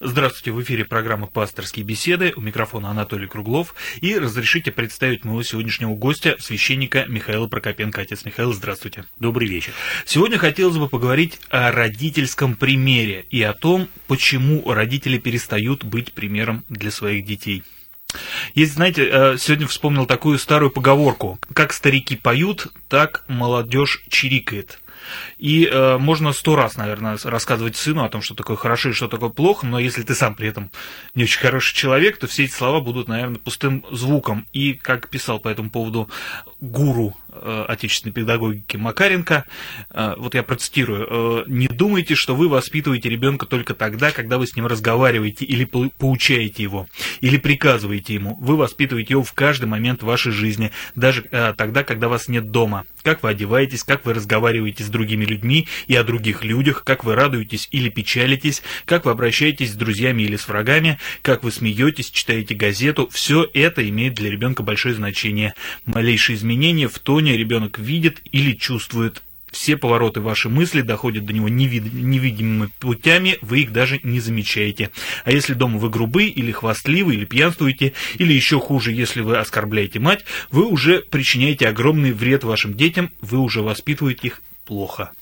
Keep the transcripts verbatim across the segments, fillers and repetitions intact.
Здравствуйте, в эфире программа «Пасторские беседы». У микрофона Анатолий Круглов. И разрешите представить моего сегодняшнего гостя, священника Михаила Прокопенко. Отец Михаил, здравствуйте. Добрый вечер. Сегодня хотелось бы поговорить о родительском примере и о том, почему родители перестают быть примером для своих детей. Есть, знаете, сегодня вспомнил такую старую поговорку: «Как старики поют, так молодежь чирикает». И э, можно сто раз, наверное, рассказывать сыну о том, что такое хорошо и что такое плохо, но если ты сам при этом не очень хороший человек, то все эти слова будут, наверное, пустым звуком. И, как писал по этому поводу гуру э, отечественной педагогики Макаренко, э, вот я процитирую, э, «Не думайте, что вы воспитываете ребенка только тогда, когда вы с ним разговариваете или по- поучаете его, или приказываете ему. Вы воспитываете его в каждый момент вашей жизни, даже э, тогда, когда вас нет дома. Как вы одеваетесь, как вы разговариваете с другими людьми и о других людях, как вы радуетесь или печалитесь, как вы обращаетесь с друзьями или с врагами, как вы смеетесь, читаете газету. Все это имеет для ребенка большое значение. Малейшие изменения в тоне ребенок видит или чувствует. Все повороты вашей мысли доходят до него невид... невидимыми путями, вы их даже не замечаете. А если дома вы грубы или хвастливы, или пьянствуете, или еще хуже, если вы оскорбляете мать, вы уже причиняете огромный вред вашим детям, вы уже воспитываете их плохо».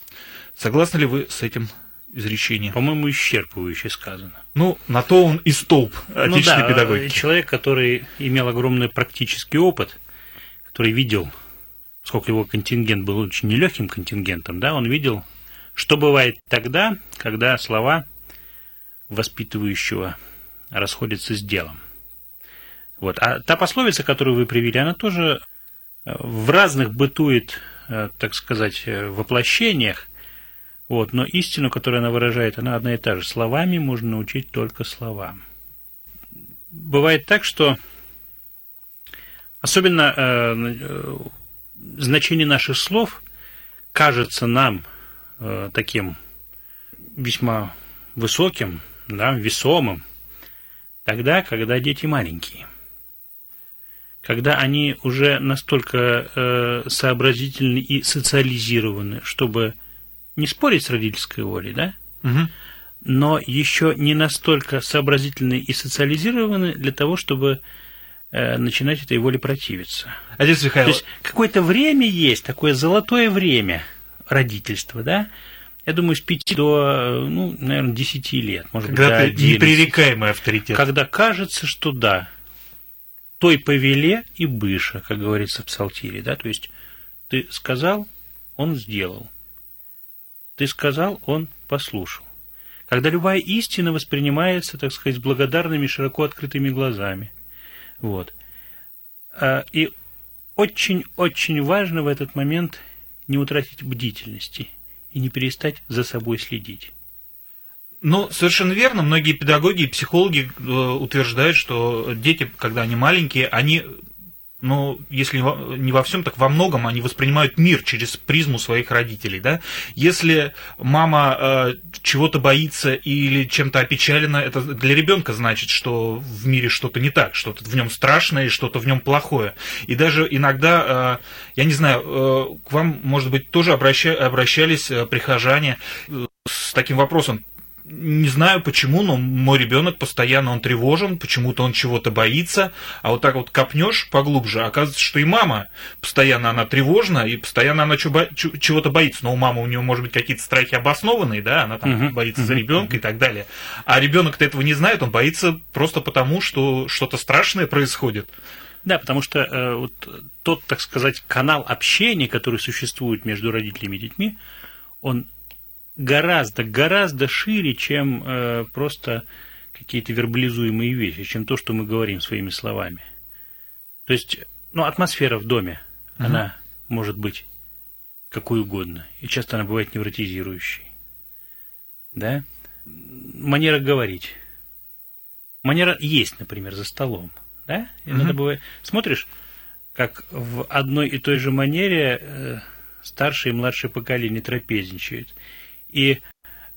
Согласны ли вы с этим изречением? По-моему, исчерпывающе сказано. Ну, на то он и столб отечественной ну, да, педагогики. Человек, который имел огромный практический опыт, который видел... поскольку его контингент был очень нелегким контингентом, да, он видел, что бывает тогда, когда слова воспитывающего расходятся с делом. Вот. А та пословица, которую вы привели, она тоже в разных бытует, так сказать, воплощениях, вот, но истину, которую она выражает, она одна и та же. Словами можно научить только словам. Бывает так, что особенно... значение наших слов кажется нам э, таким весьма высоким, да, весомым, тогда, когда дети маленькие, когда они уже настолько э, сообразительны и социализированы, чтобы не спорить с родительской волей, да, угу. но еще не настолько сообразительны и социализированы для того, чтобы начинать этой воле противиться. Отец Михаил... То есть какое-то время есть, такое золотое время родительства, да? Я думаю, с пяти до, ну, наверное, десяти лет, может быть, до одиннадцати. Непререкаемый авторитет. Когда кажется, что да, той повеле и быша, как говорится в Псалтире, да? То есть ты сказал, он сделал. Ты сказал, он послушал. Когда любая истина воспринимается, так сказать, с благодарными, широко открытыми глазами. Вот. И очень-очень важно в этот момент не утратить бдительности и не перестать за собой следить. Ну, совершенно верно. Многие педагоги и психологи утверждают, что дети, когда они маленькие, они... но если не во всем, так во многом они воспринимают мир через призму своих родителей, да? Если мама э, чего-то боится или чем-то опечалена, это для ребенка значит, что в мире что-то не так, что-то в нем страшное, что-то в нем плохое. И даже иногда, э, я не знаю, э, к вам, может быть, тоже обраща- обращались э, прихожане э, с таким вопросом. Не знаю почему, но мой ребенок постоянно он тревожен, почему-то он чего-то боится, а вот так вот копнешь поглубже, оказывается, что и мама постоянно она тревожна, и постоянно она чего-то боится, но у мамы у нее, может быть, какие-то страхи обоснованные, да, она там uh-huh. боится за ребенка uh-huh. и так далее, а ребенок-то этого не знает, он боится просто потому, что что-то страшное происходит. Да, потому что э, вот тот, так сказать, канал общения, который существует между родителями и детьми, он гораздо, гораздо шире, чем э, просто какие-то вербализуемые вещи, чем то, что мы говорим своими словами. То есть, ну, атмосфера в доме, mm-hmm. она может быть какой угодно, и часто она бывает невротизирующей, да? Манера говорить. Манера есть, например, за столом, да? Иногда mm-hmm. бывает... Смотришь, как в одной и той же манере э, старшее и младшее поколение трапезничают. И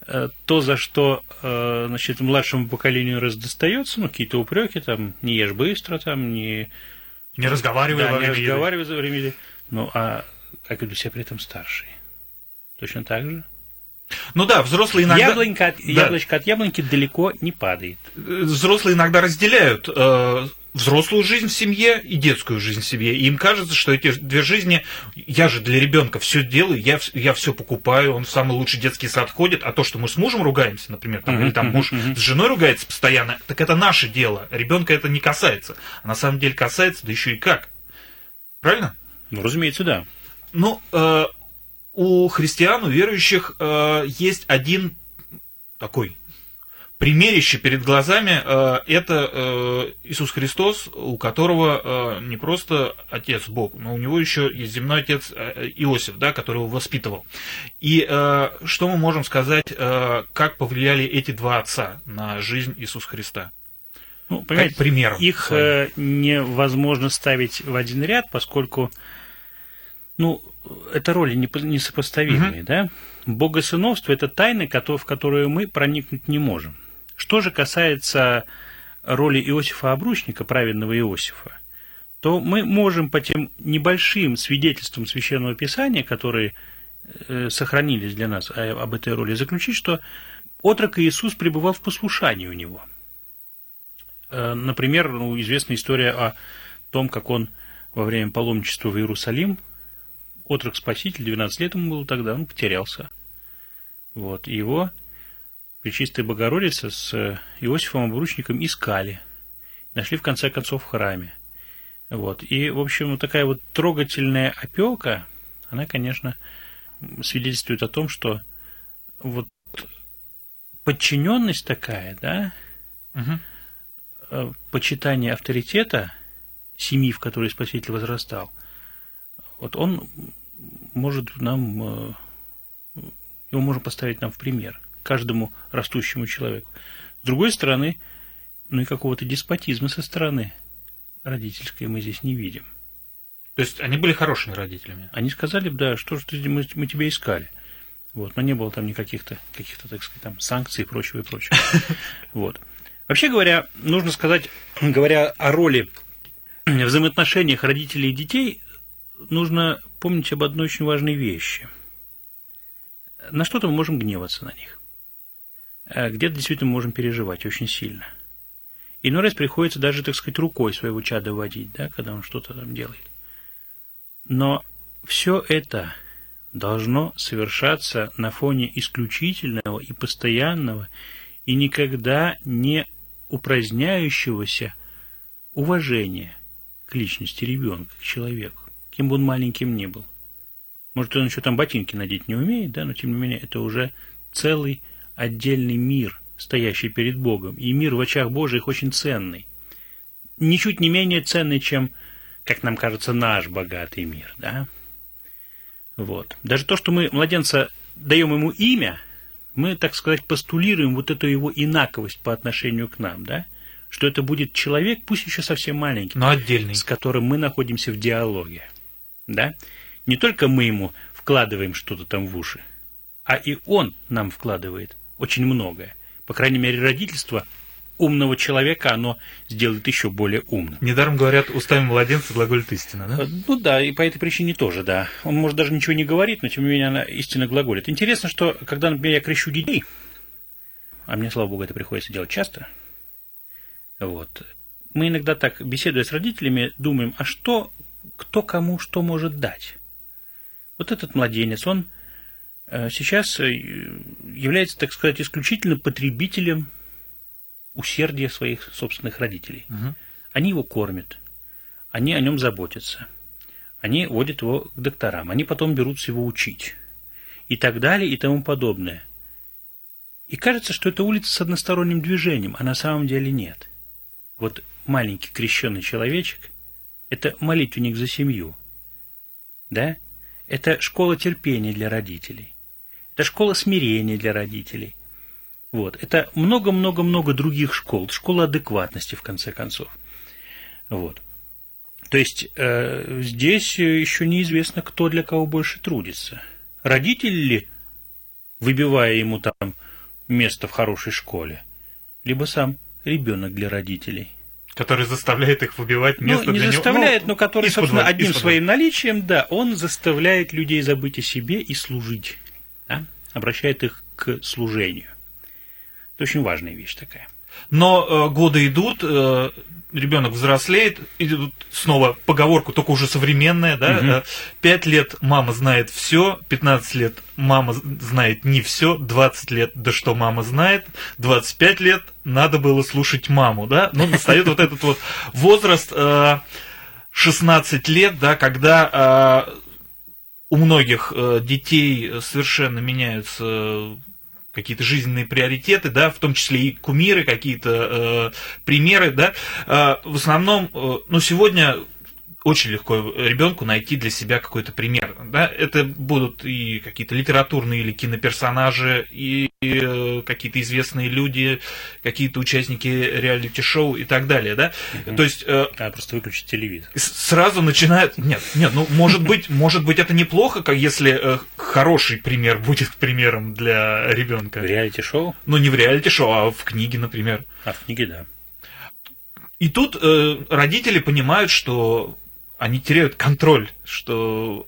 э, то, за что э, значит, младшему поколению раздостается, ну, какие-то упреки, там, не ешь быстро, там, не... Не разговаривай да, во время еды. не разговаривай за время еды. Ну, а как ведут себя при этом старшие? Точно так же? Ну да, взрослые иногда... Яблонька от... да. Яблочко от яблоньки далеко не падает. Взрослые иногда разделяют э, взрослую жизнь в семье и детскую жизнь в семье. И им кажется, что эти две жизни... Я же для ребенка все делаю, я, я все покупаю, он в самый лучший детский сад ходит. А то, что мы с мужем ругаемся, например, там, uh-huh, или там муж uh-huh. с женой ругается постоянно, так это наше дело. Ребенка это не касается. А на самом деле касается, да еще и как. Правильно? Ну, разумеется, да. Ну... Э... У христиан, у верующих э, есть один такой примерище перед глазами. Э, это э, Иисус Христос, у которого э, не просто Отец Бог, но у него еще есть земной отец э, Иосиф, да, который его воспитывал. И э, что мы можем сказать, э, как повлияли эти два отца на жизнь Иисуса Христа? Ну, понимаете, как пример. Их э, невозможно ставить в один ряд, поскольку... Ну, это роли несопоставимые, uh-huh. да? Богосыновство – это тайны, в которые мы проникнуть не можем. Что же касается роли Иосифа Обручника, праведного Иосифа, то мы можем по тем небольшим свидетельствам Священного Писания, которые сохранились для нас об этой роли, заключить, что отрок Иисус пребывал в послушании у него. Например, ну, известна история о том, как он во время паломничества в Иерусалим, отрок-спаситель, двенадцать лет ему было тогда, он потерялся. Вот. И его Пречистая Богородица с Иосифом Обручником искали. Нашли, в конце концов, в храме. Вот. И, в общем, вот такая вот трогательная опека, она, конечно, свидетельствует о том, что вот подчиненность такая, да, угу. почитание авторитета семьи, в которой Спаситель возрастал, вот он может нам, его можно поставить нам в пример, каждому растущему человеку. С другой стороны, ну и какого-то деспотизма со стороны родительской мы здесь не видим. То есть они были хорошими родителями? Они сказали, да, что же мы, мы тебя искали. Вот, но не было там никаких-то, каких-то, так сказать, там санкций и прочего, и прочего. Вот. Вообще говоря, нужно сказать, говоря о роли взаимоотношениях родителей и детей, нужно помнить об одной очень важной вещи. На что-то мы можем гневаться на них. Где-то действительно мы можем переживать очень сильно. Иной раз приходится даже, так сказать, рукой своего чада водить, да, когда он что-то там делает. Но все это должно совершаться на фоне исключительного и постоянного, и никогда не упраздняющегося уважения к личности ребенка, к человеку. Кем бы он маленьким ни был. Может, он еще там ботинки надеть не умеет, да, но, тем не менее, это уже целый отдельный мир, стоящий перед Богом. И мир в очах Божьих очень ценный. Ничуть не менее ценный, чем, как нам кажется, наш богатый мир, да. Вот. Даже то, что мы младенца даем ему имя, мы, так сказать, постулируем вот эту его инаковость по отношению к нам, да, что это будет человек, пусть еще совсем маленький, но отдельный, с которым мы находимся в диалоге. Да? Не только мы ему вкладываем что-то там в уши, а и он нам вкладывает очень многое. По крайней мере, родительство умного человека, оно сделает еще более умным. Недаром говорят, устами младенца глаголит истина, да? Ну да, и по этой причине тоже, да. Он, может, даже ничего не говорит, но, тем не менее, она истина глаголит. Интересно, что, когда, например, я крещу детей, а мне, слава богу, это приходится делать часто, вот, мы иногда так, беседуя с родителями, думаем, а что... кто кому что может дать. Вот этот младенец, он сейчас является, так сказать, исключительно потребителем усердия своих собственных родителей. Угу. Они его кормят, они о нем заботятся, они водят его к докторам, они потом берутся его учить и так далее и тому подобное. И кажется, что это улица с односторонним движением, а на самом деле нет. Вот маленький крещеный человечек — это молитвенник за семью, да? Это школа терпения для родителей, это школа смирения для родителей, вот. Это много-много-много других школ, школа адекватности, в конце концов, вот. То есть э, здесь еще неизвестно, кто для кого больше трудится. Родители ли, выбивая ему там место в хорошей школе, либо сам ребенок для родителей? Который заставляет их выбивать место ну, не для заставляет, него. Ну, но который, собственно, одним своим наличием, да, он заставляет людей забыть о себе и служить. Да? обращает их к служению. Это очень важная вещь такая. Но э, годы идут, э, ребенок взрослеет, идут снова поговорку, только уже современная, да? Пять угу. лет мама знает все, пятнадцать лет мама знает не все, двадцать лет, да что мама знает, двадцать пять лет надо было слушать маму, да? Но настает вот этот вот возраст шестнадцать лет, да, когда у многих детей совершенно меняются какие-то жизненные приоритеты, да, в том числе и кумиры, какие-то э, примеры, да. Э, в основном, э, ну, сегодня очень легко ребенку найти для себя какой-то пример, да. Это будут и какие-то литературные или киноперсонажи, и, и э, какие-то известные люди, какие-то участники реалити-шоу и так далее, да. Угу. То есть... Э, а, просто выключить телевизор. Сразу начинают... Нет, нет, ну, может быть, может быть, это неплохо, как если... Хороший пример будет примером для ребенка. В реалити-шоу? Ну, не в реалити-шоу, а в книге, например. А в книге, да. И тут э, родители понимают, что они теряют контроль, что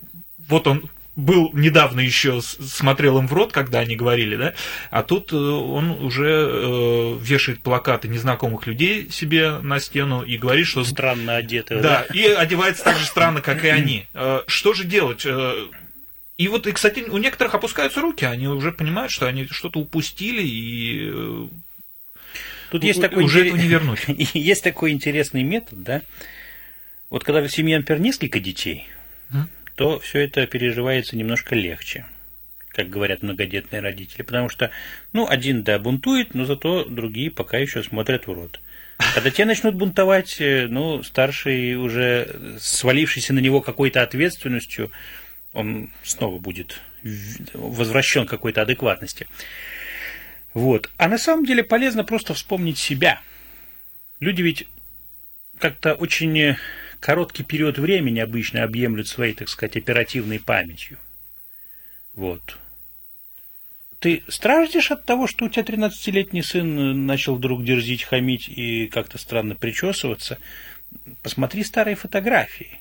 вот он был недавно еще, смотрел им в рот, когда они говорили, да, а тут он уже э, вешает плакаты незнакомых людей себе на стену и говорит, что... Странно одеты. Да, да? И одевается так же странно, как и они. Что же делать? И вот, и, кстати, у некоторых опускаются руки, они уже понимают, что они что-то упустили, и тут есть у, такой уже интерес... этого не вернуть. Есть такой интересный метод, да? Вот когда в семье, например, несколько детей, mm. то все это переживается немножко легче, как говорят многодетные родители, потому что, ну, один, да, бунтует, но зато другие пока еще смотрят в рот. Когда те начнут бунтовать, ну, старший уже свалившийся на него какой-то ответственностью, он снова будет возвращен к какой-то адекватности. Вот. А на самом деле полезно просто вспомнить себя. Люди ведь как-то очень короткий период времени обычно объемлют своей, так сказать, оперативной памятью. Вот. Ты страждешь от того, что у тебя тринадцатилетний сын начал вдруг дерзить, хамить и как-то странно причесываться? Посмотри старые фотографии.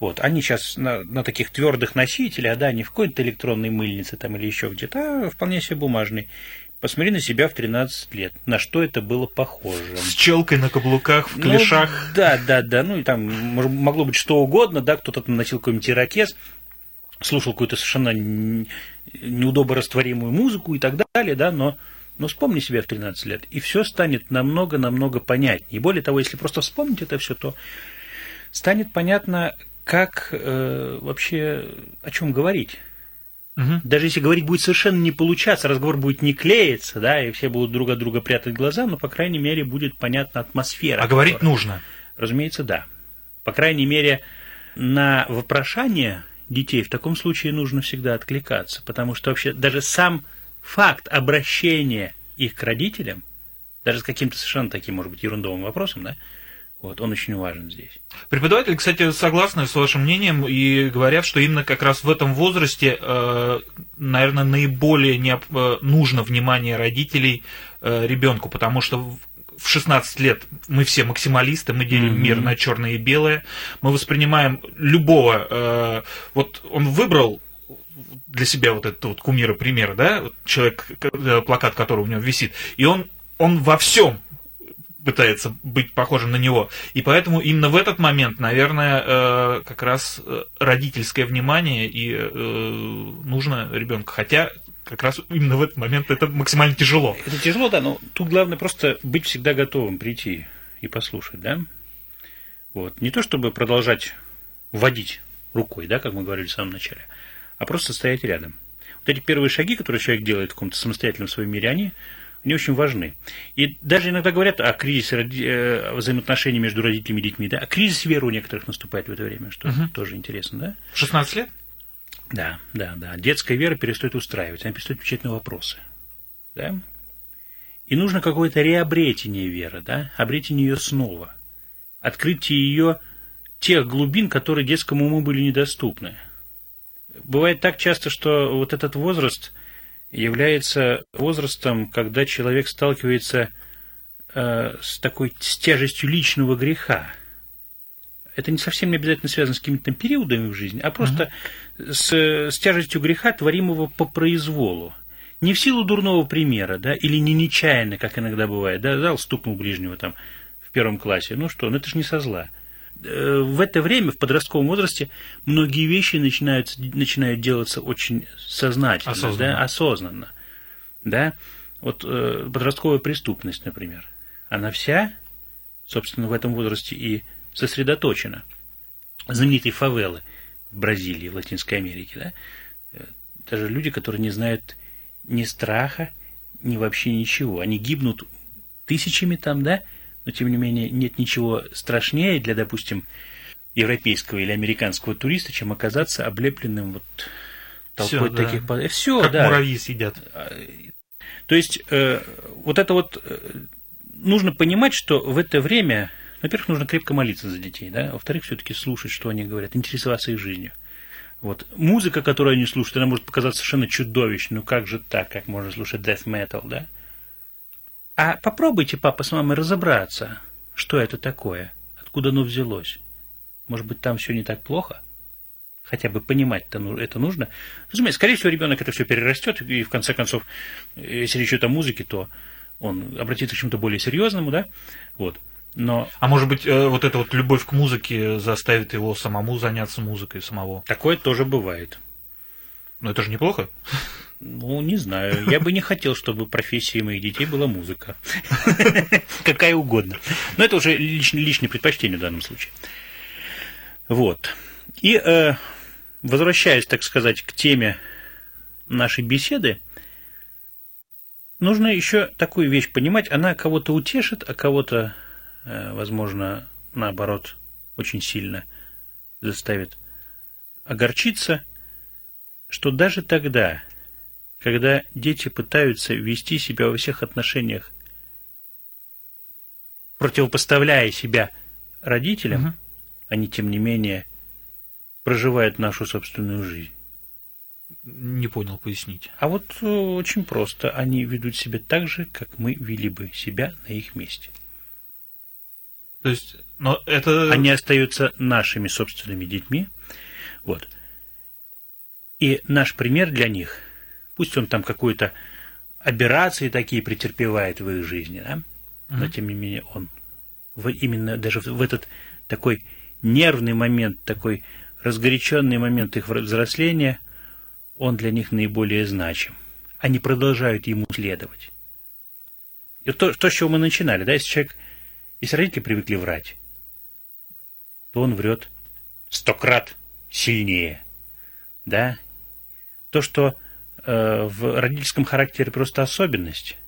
Вот, они сейчас на, на таких твердых носителях, да, не в какой-то электронной мыльнице там или еще где-то, а вполне себе бумажный. Посмотри на себя в тринадцать лет, на что это было похоже. С челкой на каблуках, в клешах. Ну, да, да, да, ну и там могло быть что угодно, да, кто-то там носил какой-нибудь ирокез, слушал какую-то совершенно неудобно растворимую музыку и так далее, да, но... Но вспомни себя в тринадцать лет, и все станет намного-намного понятнее. И более того, если просто вспомнить это все, то станет понятно... Как э, вообще, о чем говорить? Угу. Даже если говорить будет совершенно не получаться, разговор будет не клеиться, да, и все будут друг от друга прятать глаза, но, по крайней мере, будет понятна атмосфера. А которая... говорить нужно? Разумеется, да. По крайней мере, на вопрошание детей в таком случае нужно всегда откликаться, потому что вообще даже сам факт обращения их к родителям, даже с каким-то совершенно таким, может быть, ерундовым вопросом, да, вот, он очень важен здесь. Преподаватели, кстати, согласны с вашим мнением и говорят, что именно как раз в этом возрасте, наверное, наиболее нужно внимание родителей ребенку, потому что в шестнадцать лет мы все максималисты, мы делим mm-hmm. мир на черное и белое, мы воспринимаем любого, вот он выбрал для себя вот этот вот кумир и пример, да, человек, плакат которого у него висит, и он, он во всем пытается быть похожим на него. И поэтому именно в этот момент, наверное, как раз родительское внимание и нужно ребенку. Хотя как раз именно в этот момент это максимально тяжело. Это тяжело, да, но тут главное просто быть всегда готовым прийти и послушать, да? Вот. Не то чтобы продолжать водить рукой, да, как мы говорили в самом начале, а просто стоять рядом. Вот эти первые шаги, которые человек делает в каком-то самостоятельном своем мире, они... Они очень важны. И даже иногда говорят о кризисе ради... взаимоотношений между родителями и детьми. Да? А кризис веры у некоторых наступает в это время, что угу. тоже интересно. Да? В шестнадцать лет? Да, да, да. Детская вера перестает устраивать, она перестает отвечать на вопросы. Да? И нужно какое-то реобретение веры, да? Обретение ее снова. Открытие ее тех глубин, которые детскому уму были недоступны. Бывает так часто, что вот этот возраст... является возрастом, когда человек сталкивается э, с такой с тяжестью личного греха, это не совсем не обязательно связано с какими-то периодами в жизни, а просто uh-huh. с, с тяжестью греха, творимого по произволу. Не в силу дурного примера, да, или не нечаянно, как иногда бывает, да, дал, стукнул ближнего там в первом классе, ну что, ну это же не со зла. В это время, в подростковом возрасте, многие вещи начинают, начинают делаться очень сознательно, осознанно. Да, осознанно, да. Вот э, подростковая преступность, например, она вся, собственно, в этом возрасте и сосредоточена. Знаменитые фавелы в Бразилии, в Латинской Америке, да, даже люди, которые не знают ни страха, ни вообще ничего, они гибнут тысячами там, да, но, тем не менее, нет ничего страшнее для, допустим, европейского или американского туриста, чем оказаться облепленным вот толпой всё, таких... Да. Всё, как да. муравьи съедят. То есть, э, вот это вот... Э, нужно понимать, что в это время, во-первых, нужно крепко молиться за детей, да, во-вторых, все-таки слушать, что они говорят, интересоваться их жизнью. Вот. Музыка, которую они слушают, она может показаться совершенно чудовищной. Ну, как же так, как можно слушать death metal, да? А попробуйте, папа с мамой, разобраться, что это такое, откуда оно взялось. Может быть, там все не так плохо? Хотя бы понимать-то это нужно. Разумеется, скорее всего, ребенок это все перерастет, и в конце концов, если речь идет о музыке, то он обратится к чему-то более серьезному, да? Вот. Но... А может быть, вот эта вот любовь к музыке заставит его самому заняться музыкой самого? Такое тоже бывает. Но это же неплохо. Ну, не знаю. Я бы не хотел, чтобы профессией моих детей была музыка. Какая угодно. Но это уже личное предпочтение в данном случае. Вот. И возвращаясь, так сказать, к теме нашей беседы, нужно еще такую вещь понимать. Она кого-то утешит, а кого-то, возможно, наоборот, очень сильно заставит огорчиться, что даже тогда, когда дети пытаются вести себя во всех отношениях, противопоставляя себя родителям, угу. они, тем не менее, проживают нашу собственную жизнь. Не понял, поясните. А вот очень просто. Они ведут себя так же, как мы вели бы себя на их месте. То есть, но это... Они остаются нашими собственными детьми. Вот. И наш пример для них, пусть он там какую-то аберрации такие претерпевает в их жизни, да? Mm-hmm. но тем не менее он в, именно даже в этот такой нервный момент, такой разгоряченный момент их взросления, он для них наиболее значим. Они продолжают ему следовать. И то, то, с чего мы начинали, да, если человек, если родители привыкли врать, то он врет сто крат сильнее, да. То, что э, в родительском характере просто особенность,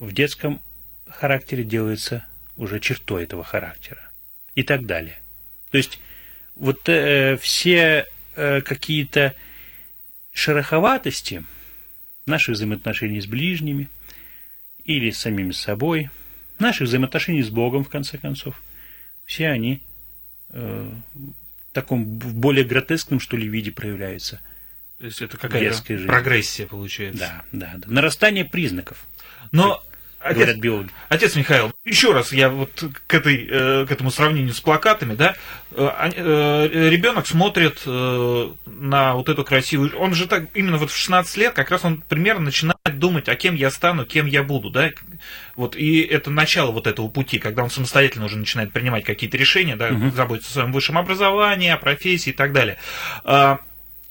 в детском характере делается уже чертой этого характера и так далее. То есть вот э, все э, какие-то шероховатости наших взаимоотношений с ближними или с самими собой, наших взаимоотношений с Богом, в конце концов, все они э, в таком более гротескном, что ли, виде проявляются. То есть это какая-то прогрессия получается. Да, да, да. Нарастание признаков. Но... Отец, отец Михаил, еще раз я вот к, этой, к этому сравнению с плакатами, да, ребенок смотрит на вот эту красивую, он же так, именно вот в шестнадцать лет как раз он примерно начинает думать, а кем я стану, кем я буду, да, вот, и это начало вот этого пути, когда он самостоятельно уже начинает принимать какие-то решения, да, угу. заботиться о своем высшем образовании, о профессии и так далее.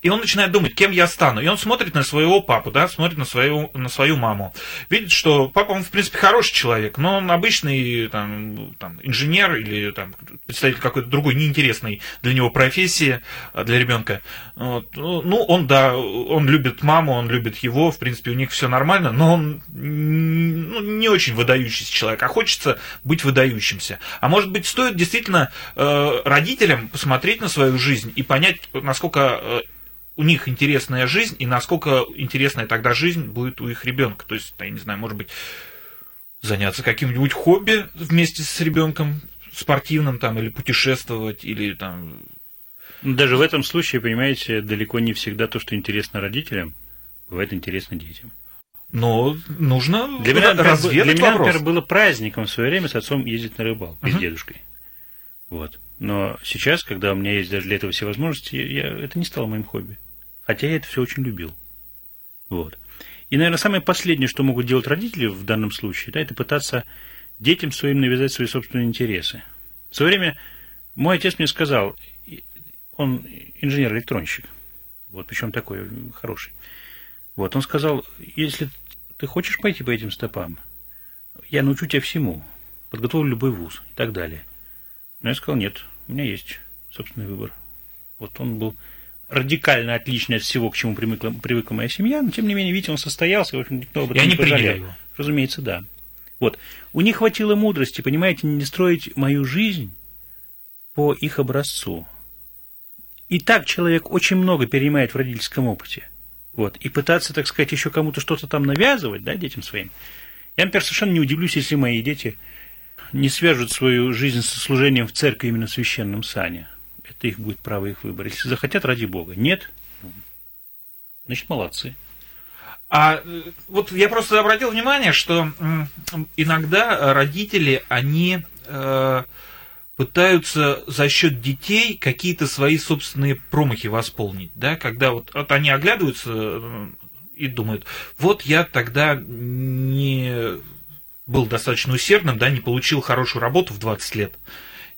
И он начинает думать, кем я стану. И он смотрит на своего папу, да, смотрит на свою, на свою маму. Видит, что папа, он, в принципе, хороший человек, но он обычный там, там, инженер или там, представитель какой-то другой неинтересной для него профессии, для ребенка. Вот. Ну, он, да, он любит маму, он любит его, в принципе, у них все нормально, но он ну, не очень выдающийся человек, а хочется быть выдающимся. А может быть, стоит действительно э, родителям посмотреть на свою жизнь и понять, насколько... Э, у них интересная жизнь, и насколько интересная тогда жизнь будет у их ребенка. То есть, я не знаю, может быть, заняться каким-нибудь хобби вместе с ребенком спортивным, там, или путешествовать, или там... Даже в этом случае, понимаете, далеко не всегда то, что интересно родителям, бывает интересно детям. Но нужно для меня, разведать для меня, вопрос. Например, было праздником в свое время с отцом ездить на рыбалку, uh-huh. с дедушкой. Вот. Но сейчас, когда у меня есть даже для этого все возможности, я, это не стало моим хобби. Хотя я это все очень любил. Вот. И, наверное, самое последнее, что могут делать родители в данном случае, да, это пытаться детям своим навязать свои собственные интересы. В свое время мой отец мне сказал, он инженер-электронщик, вот, причем такой хороший, вот, он сказал, если ты хочешь пойти по этим стопам, я научу тебя всему, подготовлю любой вуз и так далее. Но я сказал, нет, у меня есть собственный выбор. Вот он был радикально отличный от всего, к чему привыкла, привыкла моя семья, но, тем не менее, видите, он состоялся, в общем, никто об этом я не пожалел. Разумеется, да. Вот. У них хватило мудрости, понимаете, не строить мою жизнь по их образцу. И так человек очень много перенимает в родительском опыте. Вот. И пытаться, так сказать, еще кому-то что-то там навязывать, да, детям своим. Я, например, совершенно не удивлюсь, если мои дети не свяжут свою жизнь со служением в церкви именно в священном сане. Это их будет право, их выбор. Если захотят, ради Бога. Нет, значит, молодцы. А вот я просто обратил внимание, что иногда родители, они э, пытаются за счет детей какие-то свои собственные промахи восполнить, да, когда вот, вот они оглядываются и думают, вот я тогда не был достаточно усердным, да, не получил хорошую работу в двадцать лет,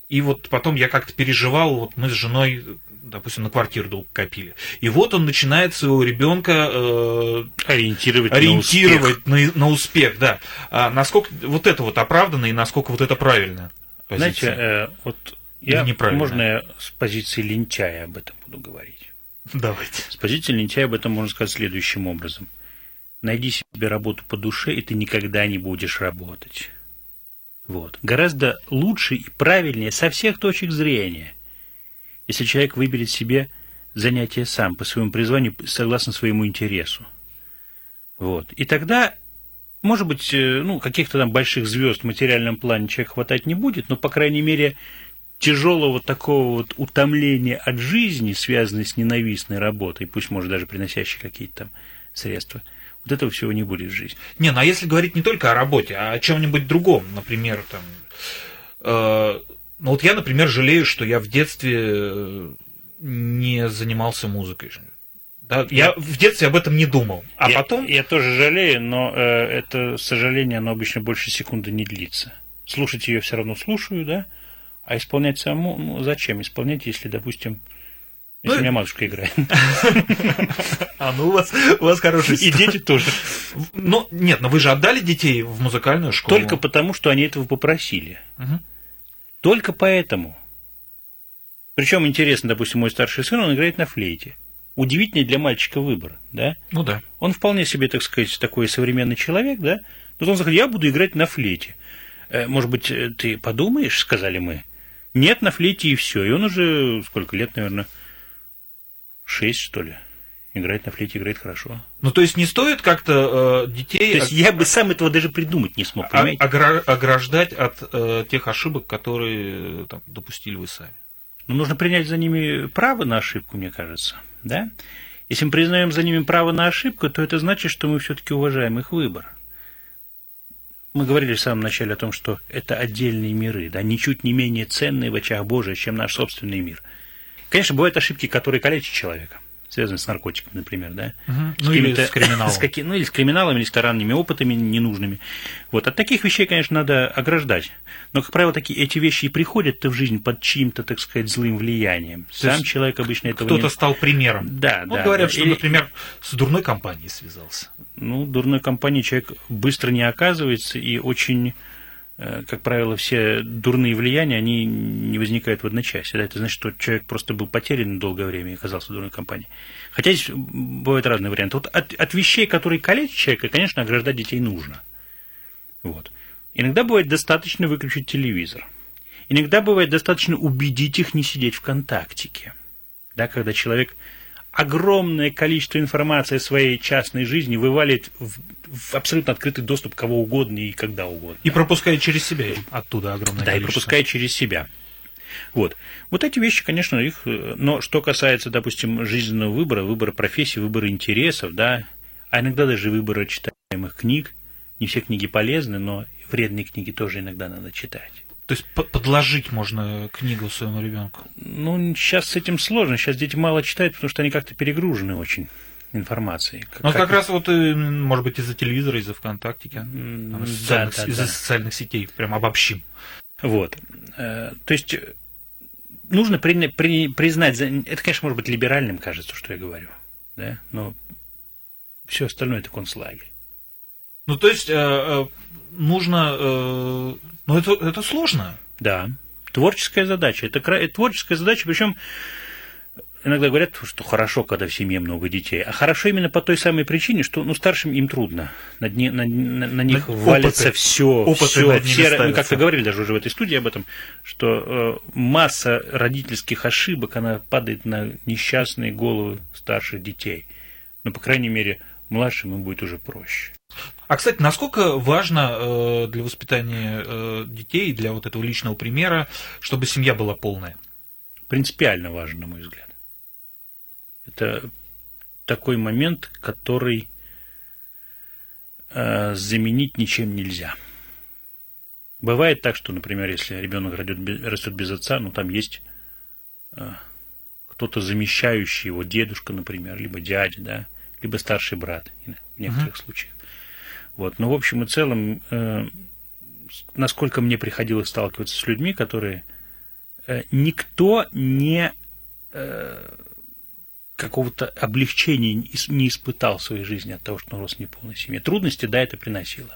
и вот потом я как-то переживал, вот мы с женой... допустим, на квартиру долго копили. И вот он начинает своего ребенка э, ориентировать, ориентировать на успех, на, на успех да. А насколько вот это вот оправдано и насколько вот это правильно? Позиция? Знаете, э, вот я, можно я с позиции лентяя об этом буду говорить? Давайте. С позиции лентяя об этом можно сказать следующим образом. Найди себе работу по душе, и ты никогда не будешь работать. Вот. Гораздо лучше и правильнее со всех точек зрения, если человек выберет себе занятие сам, по своему призванию, согласно своему интересу. Вот. И тогда, может быть, ну, каких-то там больших звезд в материальном плане человек хватать не будет, но, по крайней мере, тяжелого такого вот утомления от жизни, связанной с ненавистной работой, пусть, может, даже приносящей какие-то там средства, вот этого всего не будет в жизни. Не, ну а если говорить не только о работе, а о чем-нибудь другом, например, там... Э- Ну вот я, например, жалею, что я в детстве не занимался музыкой. Да? Я в детстве об этом не думал. А я, потом... я тоже жалею, но э, это сожаление, оно обычно больше секунды не длится. Слушать ее все равно слушаю, да? А исполнять саму, ну зачем? Исполнять, если, допустим, если ну... у меня матушка играет. А ну у вас у вас хороший. И дети тоже. Ну нет, но вы же отдали детей в музыкальную школу. Только потому, что они этого попросили. Только поэтому. Причем интересно, допустим, мой старший сын, он играет на флейте. Удивительный для мальчика выбор, да? Ну да. Он вполне себе, так сказать, такой современный человек, да? Но он сказал, я буду играть на флейте. Может быть, ты подумаешь, сказали мы. Нет, на флейте и все. И он уже сколько лет, наверное, шесть, что ли. Играет на флейте, играет хорошо. Ну, то есть не стоит как-то э, детей... То есть я бы сам этого даже придумать не смог, понимаете? Ограждать от э, тех ошибок, которые там, допустили вы сами. Ну, нужно принять за ними право на ошибку, мне кажется, да? Если мы признаем за ними право на ошибку, то это значит, что мы все-таки уважаем их выбор. Мы говорили в самом начале о том, что это отдельные миры, да, ничуть не менее ценные в очах Божьих, чем наш собственный мир. Конечно, бывают ошибки, которые калечат человека. Связанные с наркотиками, например, да? Угу. С ну, или с криминалом. С какими, ну, или с криминалом, или с странными опытами ненужными. Вот. От таких вещей, конечно, надо ограждать. Но, как правило, такие, эти вещи и приходят-то в жизнь под чьим-то, так сказать, злым влиянием. То Сам человек обычно этого кто-то не... Кто-то стал примером. Да, ну, да. Говорят, да. что, или... например, с дурной компанией связался. Ну, дурной компанией человек быстро не оказывается, и очень, как правило, все дурные влияния, они не возникают в одночасье. Да? Это значит, что человек просто был потерян долгое время и оказался в дурной компании. Хотя здесь бывают разные варианты. Вот от, от вещей, которые калечат человека, конечно, ограждать детей нужно. Вот. Иногда бывает достаточно выключить телевизор. Иногда бывает достаточно убедить их не сидеть в «Контактике». Да? Когда человек огромное количество информации о своей частной жизни вываливает в в абсолютно открытый доступ кого угодно и когда угодно. И пропускает через себя оттуда огромное да, количество. Да, и пропускает через себя. Вот. Вот эти вещи, конечно, их... Но что касается, допустим, жизненного выбора, выбора профессии, выбора интересов, да, а иногда даже выбора читаемых книг, не все книги полезны, но вредные книги тоже иногда надо читать. То есть подложить можно книгу своему ребенку? Ну, сейчас с этим сложно. Сейчас дети мало читают, потому что они как-то перегружены очень информацией. Как, ну, как, как раз вот, может быть, из-за телевизора, из-за ВКонтактики, там, из да, да, из-за да. социальных сетей, прям обобщим. Вот. То есть нужно при, при, признать, это, конечно, может быть либеральным, кажется, что я говорю, да? Но все остальное – это концлагерь. Ну, то есть нужно... Но это, это сложно. Да. Творческая задача. Это кра... творческая задача, причем иногда говорят, что хорошо, когда в семье много детей. А хорошо именно по той самой причине, что ну, старшим им трудно. На, дни, на, на, на них опыты, валится все. Опыты все, мы как-то говорили даже уже в этой студии об этом, что э, масса родительских ошибок, она падает на несчастные головы старших детей. Но, по крайней мере, младшим им будет уже проще. А, кстати, насколько важно для воспитания детей, для вот этого личного примера, чтобы семья была полная? Принципиально важно, на мой взгляд. Это такой момент, который заменить ничем нельзя. Бывает так, что, например, если ребенок растет без отца, ну, там есть кто-то замещающий его, дедушка, например, либо дядя, да, либо старший брат в некоторых uh-huh. случаях. Вот. Но в общем и целом, э, насколько мне приходилось сталкиваться с людьми, которые э, никто не э, какого-то облегчения не испытал в своей жизни от того, что он рос в неполной семье. Трудности, да, это приносило.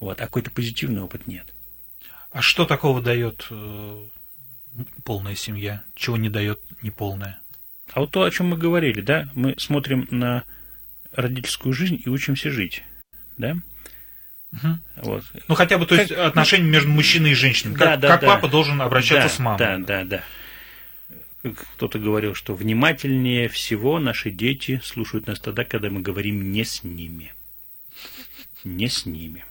Вот. А какой-то позитивный опыт нет. А что такого дает э, полная семья? Чего не дает неполная? А вот то, о чем мы говорили, да, мы смотрим на родительскую жизнь и учимся жить. Да? Угу. Вот. Ну, хотя бы то есть, как... отношения между мужчиной и женщиной. Да, как да, как да. папа должен обращаться да, с мамой. Да, да, да. Кто-то говорил, что внимательнее всего наши дети слушают нас тогда, когда мы говорим не с ними. Не с ними.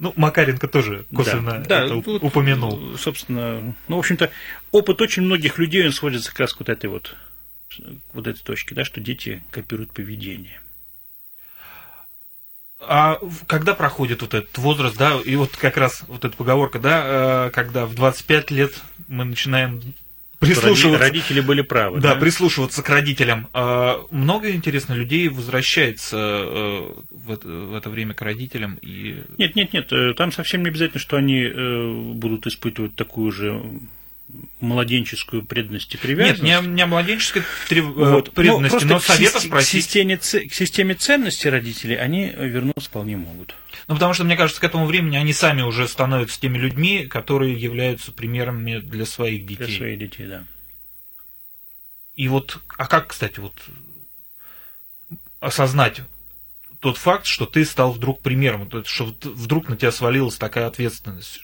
Ну, Макаренко тоже косвенно да, это да, уп- упомянул. Собственно, ну, в общем-то, опыт очень многих людей, он сводится как раз к вот этой вот, вот этой точке, да, что дети копируют поведение. А когда проходит вот этот возраст, да, и вот как раз вот эта поговорка, да, когда в двадцать пять лет мы начинаем прислушиваться... Родители были правы. Да, да? Прислушиваться к родителям. Много, интересно, людей возвращается в это время к родителям и... Нет, нет, нет, там совсем не обязательно, что они будут испытывать такую же... младенческую преданность и привязанность. Нет, не, не о младенческой трев... вот. преданности, ну, но совета спросить. К системе, к системе ценностей родителей они вернуться вполне могут. Ну, потому что, мне кажется, к этому времени они сами уже становятся теми людьми, которые являются примерами для своих детей. Для своих детей, да. И вот, а как, кстати, вот осознать тот факт, что ты стал вдруг примером, что вдруг на тебя свалилась такая ответственность?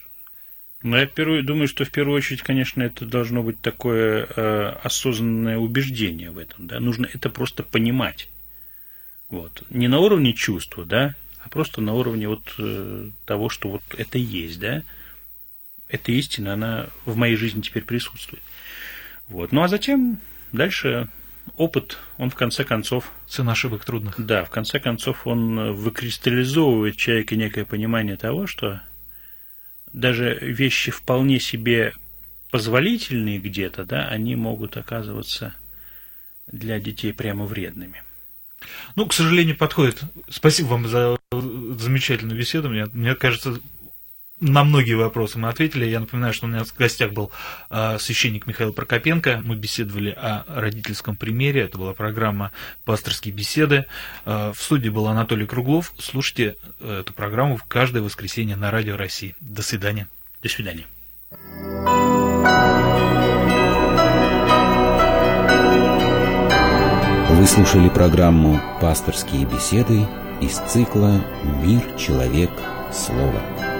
Но я думаю, что в первую очередь, конечно, это должно быть такое э, осознанное убеждение в этом. Да? Нужно это просто понимать. Вот. Не на уровне чувства, да, а просто на уровне вот, э, того, что вот это есть. Да? Эта истина, она в моей жизни теперь присутствует. Вот. Ну, а затем дальше опыт, он в конце концов... Сын ошибок трудных. Да, в конце концов он выкристаллизовывает в человеке некое понимание того, что... даже вещи вполне себе позволительные где-то, да, они могут оказываться для детей прямо вредными. Ну, к сожалению, подходит. Спасибо вам за замечательную беседу. Мне, мне кажется, на многие вопросы мы ответили. Я напоминаю, что у меня в гостях был священник Михаил Прокопенко. Мы беседовали о родительском примере. Это была программа «Пасторские беседы». В студии был Анатолий Круглов. Слушайте эту программу в каждое воскресенье на Радио России. До свидания. До свидания. Вы слушали программу «Пасторские беседы» из цикла «Мир, человек, слово».